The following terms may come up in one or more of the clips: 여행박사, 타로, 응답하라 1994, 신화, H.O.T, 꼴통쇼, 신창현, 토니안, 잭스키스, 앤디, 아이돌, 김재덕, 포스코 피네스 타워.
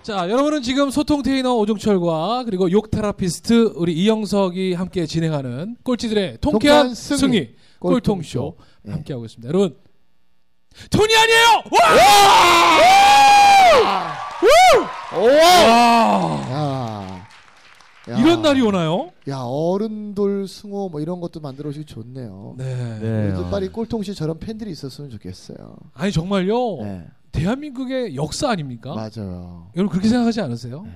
자, 여러분은 지금 소통 테이너 오종철과 그리고 욕 테라피스트 우리 이영석이 함께 진행하는 꼴찌들의 통쾌한 승리 꼴통쇼 함께 하고 있습니다. 여러분, 토니안이에요. 와! 와! 와! 야. 이런 날이 오나요? 야, 어른돌 승호 뭐 이런 것도 만들어 오시기 좋네요. 네. 네. 빨리 꼴통쇼처럼 팬들이 있었으면 좋겠어요. 아니 정말요. 네. 대한민국의 역사 아닙니까? 맞아요. 여러분 그렇게 생각하지 않으세요?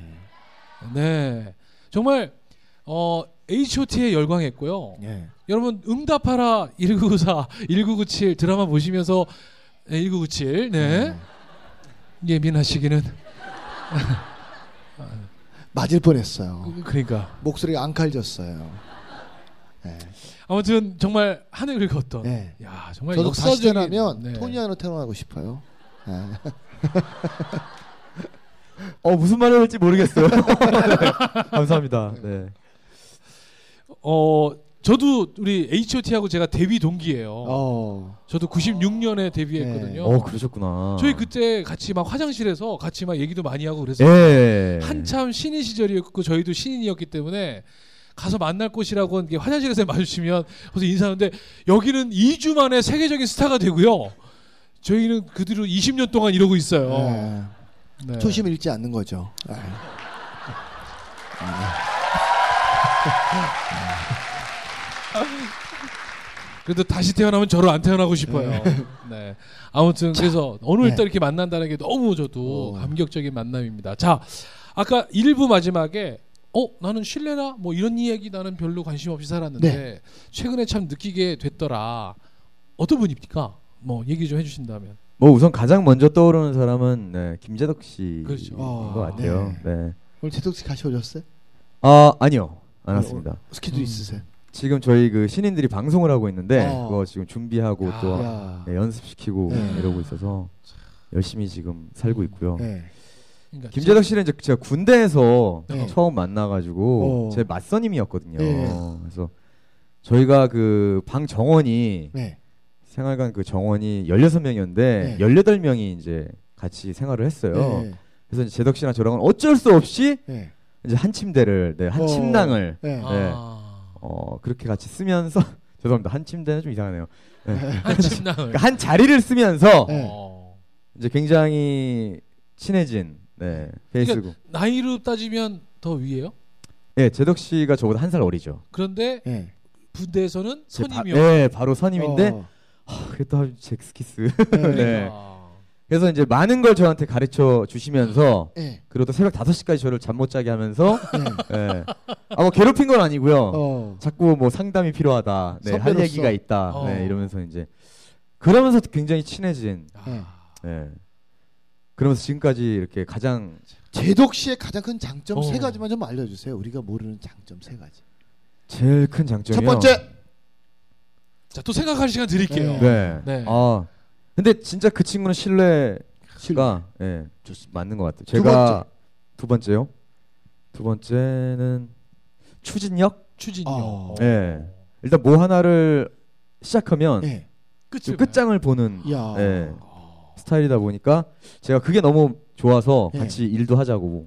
네. 정말 H.O.T에 열광했고요. 네. 여러분 응답하라 1994, 1997 드라마 보시면서 1997. 네. 네. 예민하시기는 맞을 뻔했어요. 그러니까 목소리가 안 칼졌어요. 네. 아무튼 정말 하늘을 걷던. 네. 야, 정말 저도 다시 태어나면 네. 토니안으로 태어나고 싶어요. 무슨 말을 할지 모르겠어요. 네, 감사합니다. 네. 저도 우리 H.O.T하고 제가 데뷔 동기예요. 저도 96년에 데뷔했거든요. 네. 그러셨구나. 저희 그때 같이 막 화장실에서 같이 막 얘기도 많이 하고 그랬어요. 네. 한참 신인 시절이었고 저희도 신인이었기 때문에 가서 만날 곳이라고 화장실에서 마주치면 벌써 인사하는데 여기는 2주 만에 세계적인 스타가 되고요. 저희는 그 뒤로 20년 동안 이러고 있어요. 네. 네. 초심을 잃지 않는 거죠. 네. 그래도 다시 태어나면 저를 안 태어나고 싶어요. 네. 아무튼 자, 그래서 오늘따라 네. 이렇게 만난다는 게 너무 저도 감격적인 만남입니다. 자, 아까 1부 마지막에 나는 신뢰나 뭐 이런 이야기 나는 별로 관심 없이 살았는데 네. 최근에 참 느끼게 됐더라. 어떤 분입니까? 뭐 얘기 좀 해주신다면. 우선 가장 먼저 떠오르는 사람은 네, 김재덕 씨인 그렇죠. 것 같아요. 네. 네. 오늘 재덕 씨 같이 오셨어요? 아니요, 안 왔습니다. 스케줄 있으세요? 지금 저희 그 신인들이 방송을 하고 있는데 그거 지금 준비하고 또 네, 연습시키고 네. 이러고 있어서 열심히 지금 살고 있고요. 네. 그러니까 김재덕 씨는 이제 제가 군대에서 네. 처음 만나가지고 제 맞선임이었거든요. 네. 그래서 저희가 그 방 정원이 네. 생활관 그 정원이 16명이었는데 네. 18명이 이제 같이 생활을 했어요. 네. 그래서 이제 재덕 씨랑 저랑은 어쩔 수 없이 네. 이제 한 침대를 네, 한 침낭을 네. 네. 그렇게 같이 쓰면서 죄송합니다. 한 침대는 좀 이상하네요. 네. 한 침낭을 한 자리를 쓰면서 네. 이제 굉장히 친해진 네, 페이스북. 그러니까 나이로 따지면 더 위에요? 네, 재덕 씨가 저보다 1살 어리죠. 그런데 네. 부대에서는 선임이요. 네, 바로 선임인데. 그래도 잭스키스. 네. 네. 그래서 이제 많은 걸 저한테 가르쳐 주시면서 네. 그러다 새벽 5시까지 저를 잠 못 자게 하면서 네. 네. 뭐 괴롭힌 건 아니고요. 자꾸 뭐 상담이 필요하다. 네, 할 얘기가 있다. 네, 이러면서 이제 그러면서 굉장히 친해진. 네. 그러면서 지금까지 이렇게 가장 재덕 씨의 가장 큰 장점 3가지만 좀 알려 주세요. 우리가 모르는 장점 3가지. 제일 큰 장점이요. 첫 번째. 자, 또 생각할 시간 드릴게요. 네. 네. 근데 진짜 그 친구는 신뢰가 예, 맞는 것 같아요. 제가 두 번째요. 두 번째는 추진력. 예. 일단 뭐 하나를 시작하면 네. 끝장을 보는 예, 스타일이다 보니까 제가 그게 너무 좋아서 네. 같이 일도 하자고.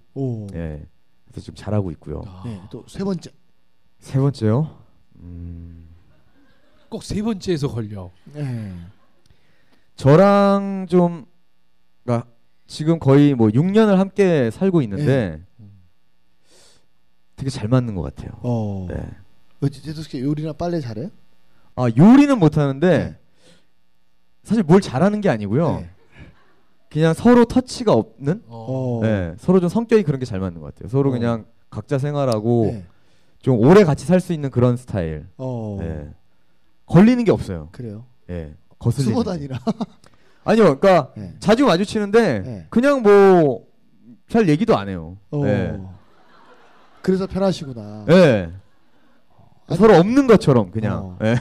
예. 그래서 지금 잘하고 있고요. 네. 또 세 번째. 세 번째요. 꼭 세 번째에서 걸려. 네. 저랑 좀 그러니까 지금 거의 뭐 6년을 함께 살고 있는데 네. 되게 잘 맞는 것 같아요. 네. 어떻게 요리나 빨래 잘해요? 요리는 못 하는데 네. 사실 뭘 잘하는 게 아니고요. 네. 그냥 서로 터치가 없는. 네. 서로 좀 성격이 그런 게 잘 맞는 것 같아요. 서로 그냥 각자 생활하고 네. 좀 오래 같이 살 수 있는 그런 스타일. 네. 걸리는 게 없어요. 그래요? 예. 거슬리는. 숨어 다니라. 아니요. 그러니까 네. 자주 마주치는데 네. 그냥 뭐 잘 얘기도 안 해요. 네. 그래서 편하시구나. 예. 서로 없는 것처럼 그냥. 네.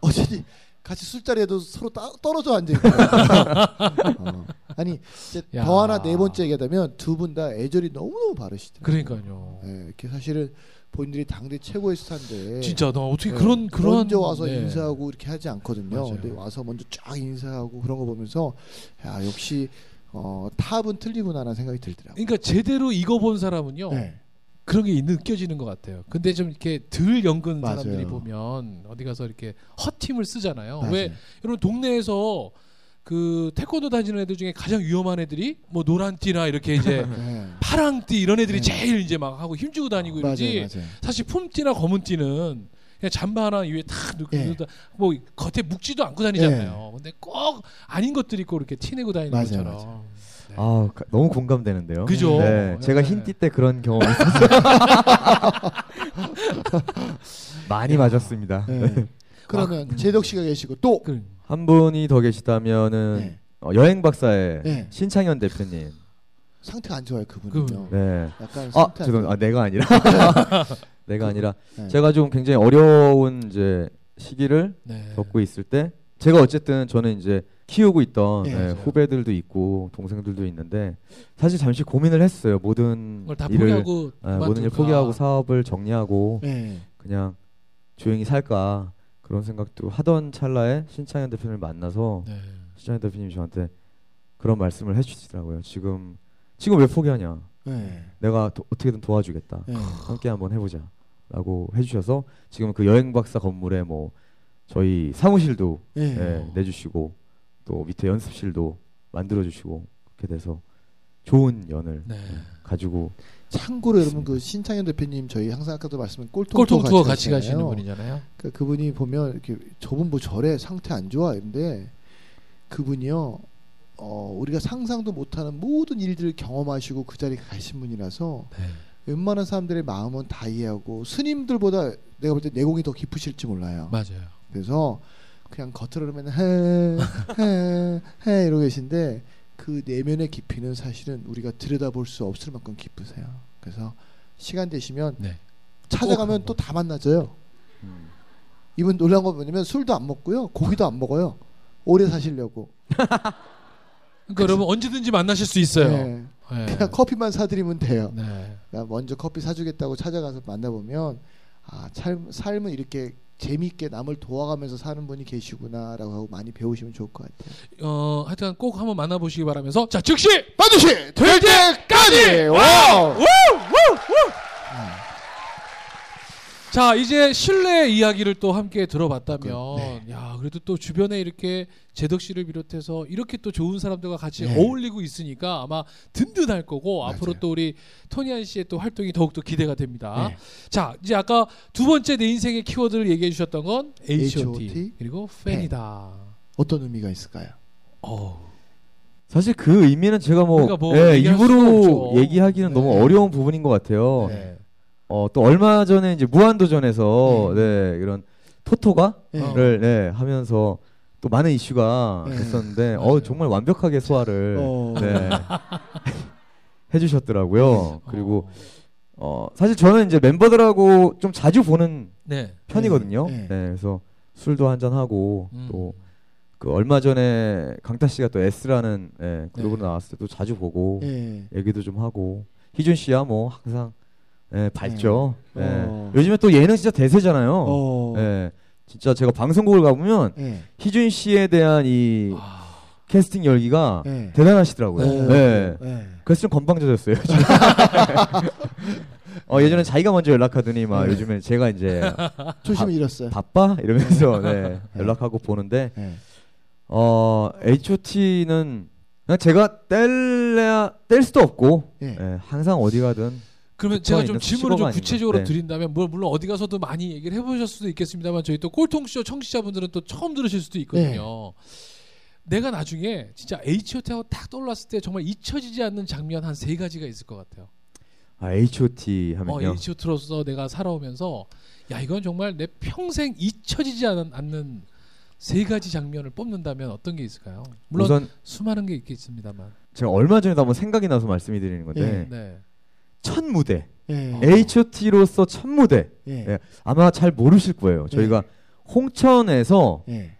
어제니 같이 술자리에도 서로 떨어져 앉아 있고. 아니 이제 더 하나 네 번째 얘기하자면 두 분 다 애절이 너무너무 바르시더라고요. 그러니까요. 네, 이렇게 사실은 본인들이 당대 최고의 스타인데 진짜 나 어떻게 네, 그런 먼저 와서 네. 인사하고 이렇게 하지 않거든요. 맞아요. 근데 와서 먼저 쫙 인사하고 그런 거 보면서 야 역시 탑은 틀리구나라는 생각이 들더라고요. 그러니까 제대로 이거 본 사람은요. 네. 그런 게 느껴지는 것 같아요. 근데 좀 이렇게 덜 연근 맞아요. 사람들이 보면 어디 가서 이렇게 헛힘을 쓰잖아요. 맞아요. 왜 이런 동네에서 그 태권도 다니는 애들 중에 가장 위험한 애들이 뭐 노란띠나 이렇게 이제 네. 파랑띠 이런 애들이 네. 제일 이제 막 하고 힘주고 다니고 이러지. 맞아요. 사실 품띠나 검은띠는 그냥 잠바 하나 위에 탁 놓고 네. 뭐 겉에 묵지도 않고 다니잖아요. 네. 근데 꼭 아닌 것들이 꼭 이렇게 티내고 다니는 맞아요. 것처럼. 맞아요. 네. 아 너무 공감되는데요. 그죠? 네, 제가 흰띠 때 그런 경험이 있었어요. 많이 맞았습니다. 네. 그러면 제덕 씨가 계시고 또 한 분이 더 계시다면은 네. 여행박사의 네. 신창현 대표님. 상태가 안 좋아요 그분은요. 네. 약간 상태 내가 아니라 내가 아니라 네. 제가 좀 굉장히 어려운 이제 시기를 네. 겪고 있을 때 제가 어쨌든 저는 이제 키우고 있던 예, 후배들도 있고 동생들도 있는데 사실 잠시 고민을 했어요. 모든 다 포기하고 모든 일 포기하고 사업을 정리하고 예. 그냥 조용히 살까 그런 생각도 하던 찰나에 신창현 대표님을 만나서 예. 신창현 대표님이 저한테 그런 말씀을 해주시더라고요. 지금 왜 포기하냐? 예. 내가 어떻게든 도와주겠다. 예. 함께 한번 해보자라고 해주셔서 지금 그 여행박사 건물에 뭐 저희 사무실도 예. 예, 내주시고. 또 밑에 연습실도 만들어주시고 그렇게 돼서 좋은 연을 네. 가지고 참고로 있습니다. 여러분 그 신창현 대표님 저희 항상 아까도 말씀한 꼴통 투어 같이 가시는 분이잖아요. 그러니까 그분이 보면 이렇게 저분 뭐 저래 상태 안 좋아 이런데 그분이요 우리가 상상도 못하는 모든 일들을 경험하시고 그 자리에 가신 분이라서 네. 웬만한 사람들의 마음은 다 이해하고 스님들보다 내가 볼 때 내공이 더 깊으실지 몰라요. 맞아요. 그래서 그냥 겉으로는 헤헤헤 이러고 계신데 그 내면의 깊이는 사실은 우리가 들여다볼 수 없을 만큼 깊으세요. 그래서 시간 되시면 네. 찾아가면 또 다 만나져요. 이분 놀란 거 뭐냐면 술도 안 먹고요. 고기도 안 먹어요. 오래 사시려고. 그러니까 여러분 언제든지 만나실 수 있어요. 네. 네. 그냥 커피만 사드리면 돼요. 네. 먼저 커피 사주겠다고 찾아가서 만나보면 아, 삶은 이렇게 재미있게 남을 도와가면서 사는 분이 계시구나라고 하고 많이 배우시면 좋을 것 같아요. 하여튼 꼭 한번 만나보시기 바라면서 자 즉시 반드시 될 때까지 와우! 자 이제 실내 이야기를 또 함께 들어봤다면 네. 야 그래도 또 주변에 이렇게 제덕 씨를 비롯해서 이렇게 또 좋은 사람들과 같이 네. 어울리고 있으니까 아마 든든할 거고 맞아요. 앞으로 또 우리 토니안 씨의 또 활동이 더욱더 기대가 됩니다. 네. 자 이제 아까 두 번째 내 인생의 키워드를 얘기해 주셨던 건 H.O.T. 그리고 팬이다. 네. 어떤 의미가 있을까요? 사실 그 의미는 제가 뭐 입으로 얘기하기는 네. 너무 어려운 부분인 것 같아요. 네. 또 얼마 전에 이제 무한도전에서 네, 이런 토토가를 네, 하면서 또 많은 이슈가 됐었는데 정말 완벽하게 소화를 네, 해주셨더라고요. 그리고 사실 저는 이제 멤버들하고 좀 자주 보는 네. 편이거든요. 네, 그래서 술도 한잔 하고 또 그 얼마 전에 강타 씨가 또 S라는 네, 그룹으로 나왔을 때도 자주 보고 얘기도 좀 하고 희준 씨야 뭐 항상 네, 밝죠. 네. 요즘에 또 예능 진짜 대세잖아요. 네. 진짜 제가 방송국을 가보면 희준 씨에 대한 이 캐스팅 열기가 대단하시더라고요. 네. 그래서 좀 건방져졌어요. 예전에 자기가 먼저 연락하더니 막 요즘에 제가 이제 초심을 잃었어요. 바빠? 이러면서 네. 연락하고 보는데 H.O.T는 그냥 제가 뗄 수도 없고 네. 항상 어디 가든 그러면 제가 좀 질문을 좀 구체적으로 네. 드린다면 물론 어디 가서도 많이 얘기를 해보셨을 수도 있겠습니다만 저희 또 꼴통쇼 청취자분들은 또 처음 들으실 수도 있거든요. 네. 내가 나중에 진짜 H.O.T하고 딱 떠올랐을 때 정말 잊혀지지 않는 장면 한 3가지가 있을 것 같아요. 아 H.O.T 하면요? H.O.T로서 내가 살아오면서 야 이건 정말 내 평생 잊혀지지 않는 3가지 장면을 뽑는다면 어떤 게 있을까요? 물론 우선 수많은 게 있겠습니다만 제가 얼마 전에도 한번 생각이 나서 말씀이 드리는 건데 첫 무대 예. H.O.T로서 첫 무대. 예. 예. 아마 잘 모르실 거예요. 저희가 예. 홍천에서 예.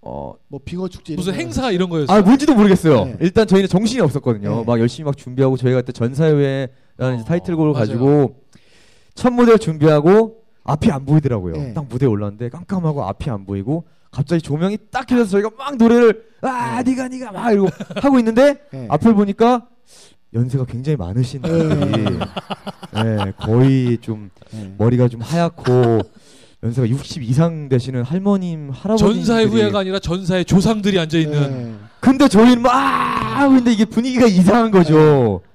뭐 빙어 축제 무슨 행사 이런 거였어요? 아 뭔지도 모르겠어요. 네. 일단 저희는 정신이 없었거든요. 네. 막 열심히 막 준비하고 저희가 그때 전사회라는 타이틀곡을 맞아요. 가지고 첫 무대를 준비하고 앞이 안 보이더라고요. 네. 딱 무대에 올랐는데 깜깜하고 앞이 안 보이고 갑자기 조명이 딱 켜져서 저희가 막 노래를 아 네. 네가 막 이러고 하고 있는데 네. 앞을 보니까 연세가 굉장히 많으신 분들이 네, 거의 좀 네. 머리가 좀 하얗고 연세가 60 이상 되시는 할머님, 할아버지 전사의 후예가 아니라 전사의 조상들이 앉아있는 네. 근데 저희는 막 하고 있는데 이게 분위기가 이상한 거죠. 네.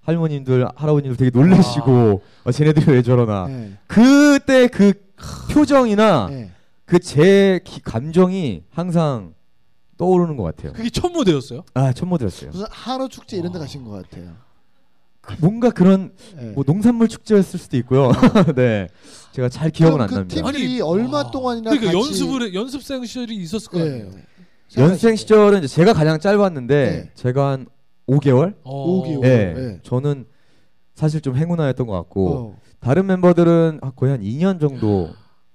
할머님들, 할아버님들 되게 놀라시고 쟤네들이 왜 저러나 네. 그때 그 표정이나 네. 그 제 감정이 항상 떠오르는 것 같아요. 그게 첫 무대였어요? 아, 첫 무대였어요. 무슨 하루 축제 이런 데 가신 것 같아요. 뭔가 그런 네. 뭐 농산물 축제였을 수도 있고요. 네, 제가 잘 기억은 안 납니다. 그 팀이 얼마 동안이나 그러니까 같이 연습을 연습생 시절이 있었을 거 아니에요. 네. 연습생 시절은 이제 제가 가장 짧았는데 네. 제가 한 5개월. 5개월. 네. 네. 저는 사실 좀 행운아였던 것 같고 다른 멤버들은 거의 한 2년 정도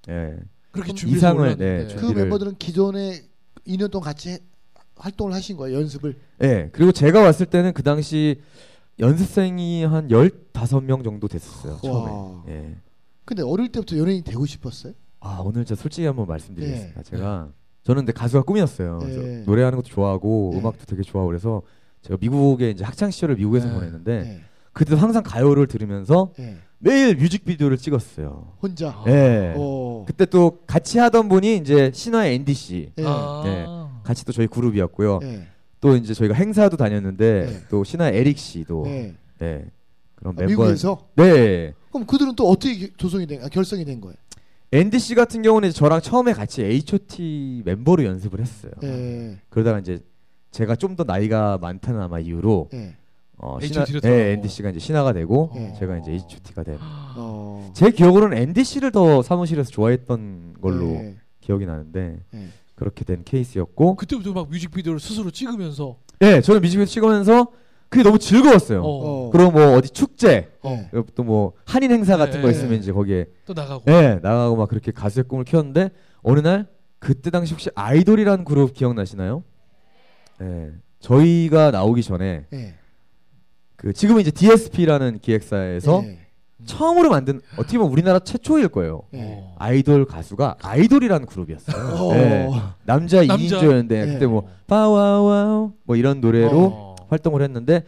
네. 그렇게 이상을 네, 그 멤버들은 기존에 2년 동안 같이 활동을 하신 거예요, 연습을. 네. 그리고 제가 왔을 때는 그 당시 연습생이 한 15명 정도 됐었어요. 처음에. 예. 근데 어릴 때부터 연예인이 되고 싶었어요? 아 오늘 제가 솔직히 한번 말씀드리겠습니다. 예. 제가 저는 근데 가수가 꿈이었어요. 예. 노래하는 것도 좋아하고 예. 음악도 되게 좋아하고 그래서 제가 미국에 이제 학창 시절을 미국에서 예. 보냈는데 예. 그때도 항상 가요를 들으면서 예. 매일 뮤직비디오를 찍었어요. 혼자. 예. 오. 그때 또 같이 하던 분이 이제 신화의 앤디 씨. 예. 아. 예. 같이 또 저희 그룹이었고요. 예. 또 이제 저희가 행사도 다녔는데 네. 또 신화 에릭 씨도 네. 네. 그런 멤버 미국에서 네. 그럼 그들은 또 어떻게 조성이 된 결성이 된 거예요? 앤디 씨 같은 경우는 이제 저랑 처음에 같이 H.O.T 멤버로 연습을 했어요. 네. 그러다가 이제 제가 좀 더 나이가 많다는 아마 이유로 네. 신화 네, 앤디 씨가 이제 신화가 되고 제가 이제 H.O.T가 된. 제 기억으로는 앤디 씨를 더 사무실에서 좋아했던 걸로 네. 기억이 나는데. 네. 그렇게 된 케이스였고 그때부터 막 뮤직비디오를 스스로 찍으면서 네 저는 뮤직비디오 찍으면서 그게 너무 즐거웠어요. 그리고 뭐 어디 축제 또 뭐 한인 행사 같은 거 있으면 이제 거기에 또 나가고 네 나가고 막 그렇게 가수의 꿈을 키웠는데 어느 날 그때 당시 혹시 아이돌이라는 그룹 기억나시나요? 네 저희가 나오기 전에 그 지금은 이제 DSP라는 기획사에서 처음으로 만든 어떻게 보면 우리나라 최초일 거예요. 아이돌 가수가 아이돌이라는 그룹이었어요. 네. 남자 2인조였는데 그때 뭐 파와와우 뭐 이런 노래로 활동을 했는데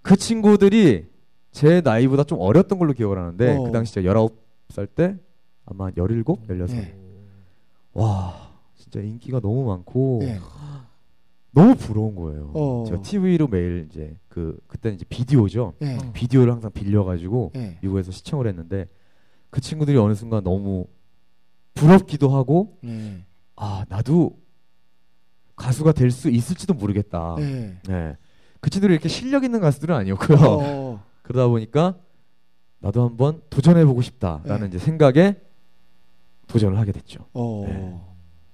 그 친구들이 제 나이보다 좀 어렸던 걸로 기억을 하는데 그 당시 제가 19살 때 아마 17, 16 와 진짜 인기가 너무 많고 너무 부러운 거예요. 제가 TV로 매일 이제 그때는 이제 비디오죠. 비디오를 항상 빌려가지고 미국에서 시청을 했는데 그 친구들이 어느 순간 너무 부럽기도 하고 아 나도 가수가 될 수 있을지도 모르겠다. 네. 그 친구들이 이렇게 실력 있는 가수들은 아니었고요. 그러다 보니까 나도 한번 도전해보고 싶다라는 이제 생각에 도전을 하게 됐죠.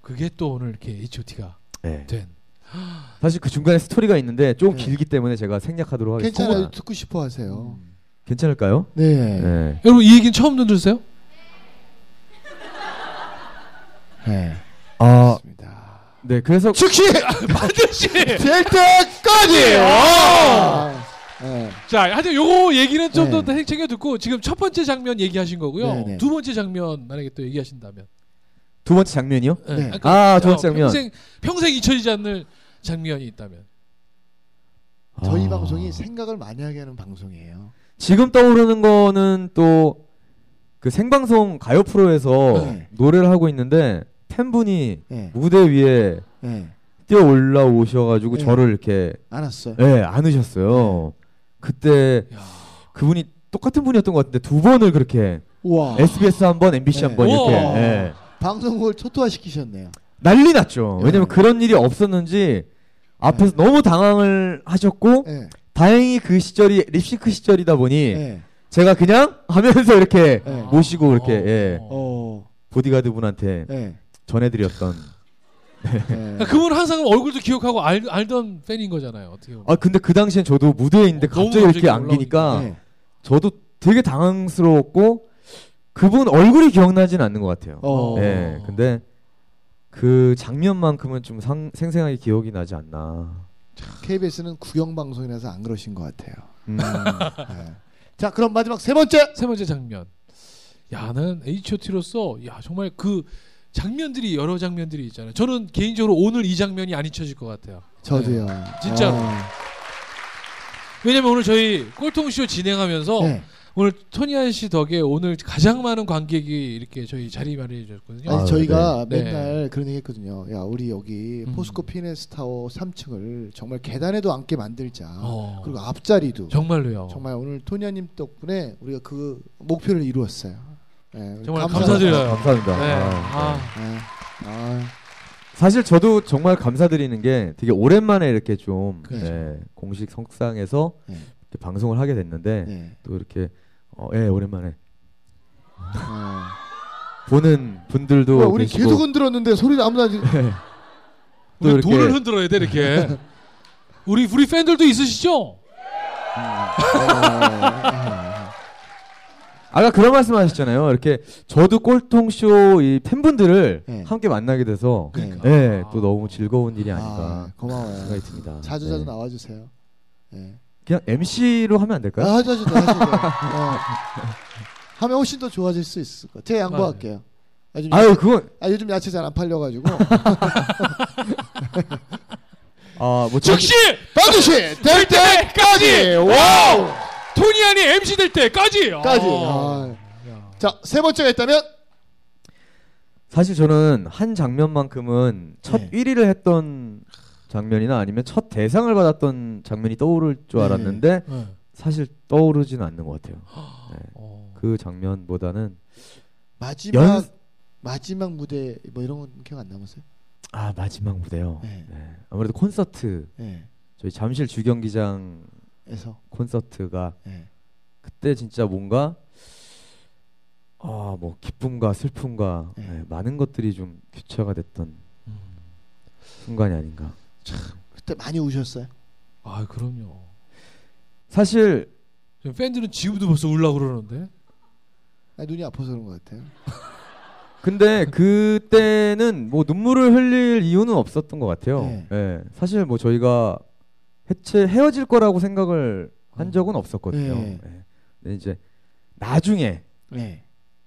그게 또 오늘 이렇게 H.O.T가 된. 사실 그 중간에 스토리가 있는데 조금 길기 때문에 제가 생략하도록 하겠습니다. 괜찮아요. 듣고 싶어 하세요. 괜찮을까요? 네. 네. 여러분 이 얘기는 처음 들으세요? 네. 맞습니다. 네. 그래서 즉시 반드시 될 때까지. 자, 하여튼 요거 얘기는 좀 더 챙겨 듣고 지금 첫 번째 장면 얘기하신 거고요. 네, 네. 두 번째 장면 만약에 또 얘기하신다면. 두 번째 장면이요? 네. 아, 두 번째 장면. 평생 잊혀지지 않을 장면이 있다면. 저희 방송이 생각을 많이 하게 하는 방송이에요. 지금 떠오르는 거는 또 그 생방송 가요 프로에서 노래를 하고 있는데 팬분이 무대 위에 뛰어 올라오셔가지고 저를 이렇게 안았어요. 네, 안으셨어요. 그때 그분이 똑같은 분이었던 것 같은데 두 번을 그렇게 우와. SBS 한 번, MBC 한 번 이렇게. 방송국을 초토화시키셨네요. 난리 났죠. 왜냐면 그런 일이 없었는지 앞에서 너무 당황을 하셨고 다행히 그 시절이 립싱크 시절이다 보니 제가 그냥 하면서 이렇게 모시고 이렇게 보디가드 분한테 전해드렸던 그분 항상 얼굴도 기억하고 알던 팬인 거잖아요. 어떻게 보면. 아 근데 그 당시엔 저도 무대에 있는데 갑자기 이렇게 안기니까 저도 되게 당황스러웠고 그분 얼굴이 기억나진 않는 것 같아요. 네, 근데 그 장면만큼은 좀 생생하게 기억이 나지 않나. KBS는 국영방송이라서 안 그러신 것 같아요. 네. 자, 그럼 마지막 세 번째 장면. 야, 나는 H.O.T로서 야 정말 그 장면들이 여러 장면들이 있잖아요. 저는 개인적으로 오늘 이 장면이 안 잊혀질 것 같아요. 저도요. 네. 진짜로. 왜냐면 오늘 저희 꼴통쇼 진행하면서 네. 오늘 토니안 씨 덕에 오늘 가장 많은 관객이 이렇게 저희 자리 마련해 주셨거든요. 아니, 저희가 네. 맨날 네. 그런 얘기 했거든요. 야, 우리 여기 포스코 피네스 타워 3층을 정말 계단에도 앉게 만들자. 그리고 앞자리도. 정말로요. 정말 오늘 토니안님 덕분에 우리가 그 목표를 이루었어요. 네, 정말 감사드려요. 감사합니다. 네. 사실 저도 정말 감사드리는 게 되게 오랜만에 이렇게 좀 네, 공식 석상에서 네. 방송을 하게 됐는데 네. 또 이렇게 예, 오랜만에 보는 분들도 뭐야, 우리 계시고. 계속 흔들었는데 소리도 아무나 네. 우리 돌을 흔들어야 돼 이렇게. 우리 팬들도 있으시죠? 아까 그런 말씀하셨잖아요. 이렇게 저도 꼴통쇼 이 팬분들을 네. 함께 만나게 돼서 그러니까. 네, 또 너무 즐거운 일이 아닌가 생각이 듭니다. 자주자주 네. 나와주세요. 네. 그냥 MC로 하면 안 될까요? 하죠. 하면 훨씬 더 좋아질 수 있을 것 같아요. 제가 양보할게요. 요즘 야채 잘 안 팔려가지고. 즉시 반드시 될 때까지. 와우. 토니안이 MC 될 때까지요. 자, 세 번째가 있다면 사실 저는 한 장면만큼은 첫 1위를 했던. 장면이나 아니면 첫 대상을 받았던 장면이 떠오를 줄 알았는데 네. 사실 떠오르지는 않는 것 같아요. 네. 그 장면보다는 마지막 무대 뭐 이런 건 기억 안 남았어요? 아, 마지막 무대요. 네. 네. 아무래도 콘서트 네. 저희 잠실 주경기장에서 콘서트가 네. 그때 진짜 뭔가 뭐 기쁨과 슬픔과 네. 네. 많은 것들이 좀 교차가 됐던 순간이 아닌가. 참, 그때 많이 우셨어요? 아, 그럼요. 사실 팬들은 지금도 벌써 울라고 그러는데. 아니, 눈이 아파서 그런 것 같아요. 근데 그때는 뭐 눈물을 흘릴 이유는 없었던 것 같아요. 네. 네. 사실 뭐 저희가 헤어질 거라고 생각을 한 적은 없었거든요. 네. 네. 근데 이제 나중에 네.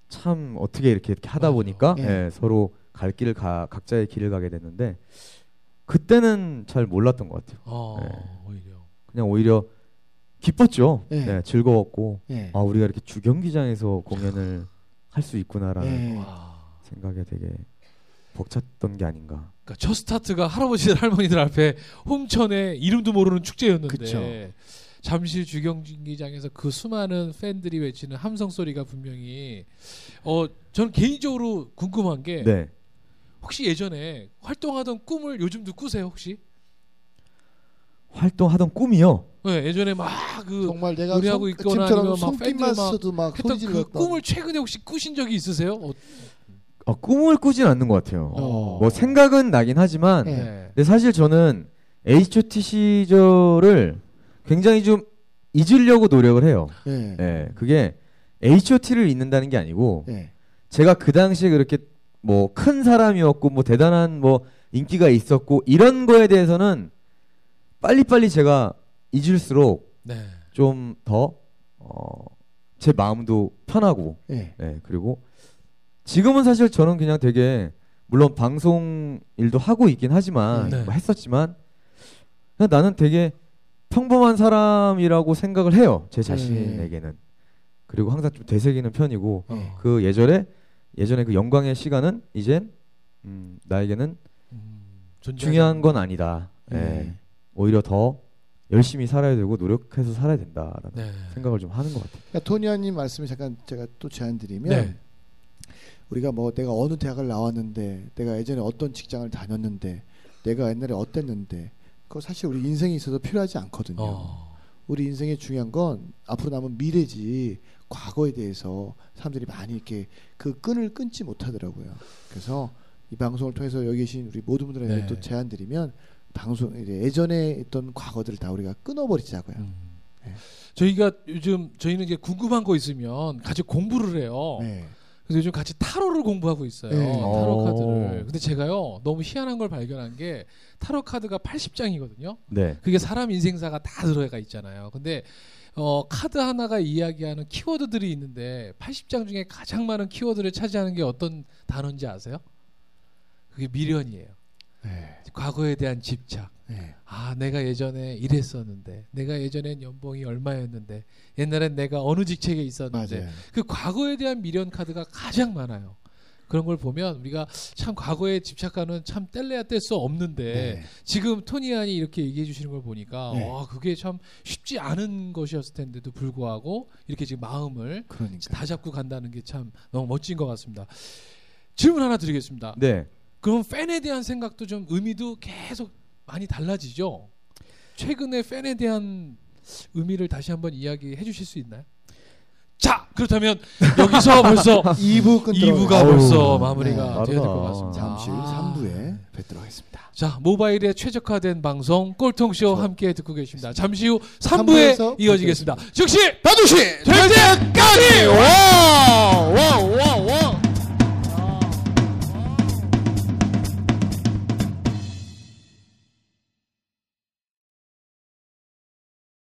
참 어떻게 이렇게 하다 보니까 네. 네. 서로 갈 길을 각자의 길을 가게 됐는데 그때는 잘 몰랐던 것 같아요. 네. 오히려 기뻤죠. 네. 네, 즐거웠고 네. 아, 우리가 이렇게 주경기장에서 공연을 할 수 있구나라는 네. 생각에 되게 벅찼던 게 아닌가. 그러니까 첫 스타트가 할아버지들 할머니들 앞에 홍천의 이름도 모르는 축제였는데 그쵸. 잠실 주경기장에서 그 수많은 팬들이 외치는 함성 소리가 분명히 저는 개인적으로 궁금한 게 네. 혹시 예전에 활동하던 꿈을 요즘도 꾸세요 혹시? 활동하던 꿈이요? 네, 예전에 막 그 정말 내가 노래하고 있거나 아니면 막 팬들 막 했던 그 꿈을 최근에 혹시 꾸신 적이 있으세요? 꿈을 꾸진 않는 것 같아요. 뭐 생각은 나긴 하지만 네. 근데 사실 저는 H.O.T 시절을 굉장히 좀 잊으려고 노력을 해요. 네. 네, 그게 H.O.T를 잊는다는 게 아니고 네. 제가 그 당시에 그렇게 뭐 큰 사람이었고 뭐 대단한 뭐 인기가 있었고 이런 거에 대해서는 빨리빨리 제가 잊을수록 네. 좀 더 제 마음도 편하고 네. 네, 그리고 지금은 사실 저는 그냥 되게 물론 방송 일도 하고 있긴 하지만 네. 뭐 했었지만 그냥 나는 되게 평범한 사람이라고 생각을 해요. 제 자신에게는. 그리고 항상 좀 되새기는 편이고 그 예전에 그 영광의 시간은 이젠 나에게는 중요한 건 아니다. 예. 오히려 더 열심히 살아야 되고 노력해서 살아야 된다라는 생각을 좀 하는 것 같아요. 그러니까 토니안님 말씀을 잠깐 제가 또 제안드리면 네. 우리가 뭐 내가 어느 대학을 나왔는데 내가 예전에 어떤 직장을 다녔는데 내가 옛날에 어땠는데 그거 사실 우리 인생에 있어서 필요하지 않거든요. 우리 인생에 중요한 건 앞으로 남은 미래지 과거에 대해서 사람들이 많이 이렇게 그 끈을 끊지 못하더라고요. 그래서 이 방송을 통해서 여기 계신 우리 모든 분들에게 네. 또 제안드리면 방송 예전에 있던 과거들을 다 우리가 끊어버리자고요. 네. 저희가 요즘 저희는 이제 궁금한 거 있으면 같이 공부를 해요. 네. 그래서 요즘 같이 타로를 공부하고 있어요. 네. 타로 카드를. 근데 제가요 너무 희한한 걸 발견한 게 타로 카드가 80장이거든요. 네. 그게 사람 인생사가 다 들어가 있잖아요. 근데 카드 하나가 이야기하는 키워드들이 있는데 80장 중에 가장 많은 키워드를 차지하는 게 어떤 단어인지 아세요? 그게 미련이에요. 네. 과거에 대한 집착. 네. 아, 내가 예전에 이랬었는데, 내가 예전엔 연봉이 얼마였는데, 옛날엔 내가 어느 직책에 있었는데, 맞아요. 그 과거에 대한 미련 카드가 가장 많아요. 그런 걸 보면 우리가 참 과거에 집착하는 참 뗄래야 뗄 수 없는데 네. 지금 토니안이 이렇게 얘기해 주시는 걸 보니까 네. 와, 그게 참 쉽지 않은 것이었을 텐데도 불구하고 이렇게 지금 마음을 그러니까요. 다 잡고 간다는 게 참 너무 멋진 것 같습니다. 질문 하나 드리겠습니다. 네. 그럼 팬에 대한 생각도 좀 의미도 계속 많이 달라지죠? 최근에 팬에 대한 의미를 다시 한번 이야기해 주실 수 있나요? 자, 그렇다면 여기서 벌써 2부가 벌써 마무리가 되어야 될 것 같습니다. 잠시 후 3부에 뵙도록 하겠습니다. 자, 모바일에 최적화된 방송 꼴통쇼 함께 듣고 계십니다. 잠시 후 3부에 이어지겠습니다. 즉시 다두시 될 때까지 와!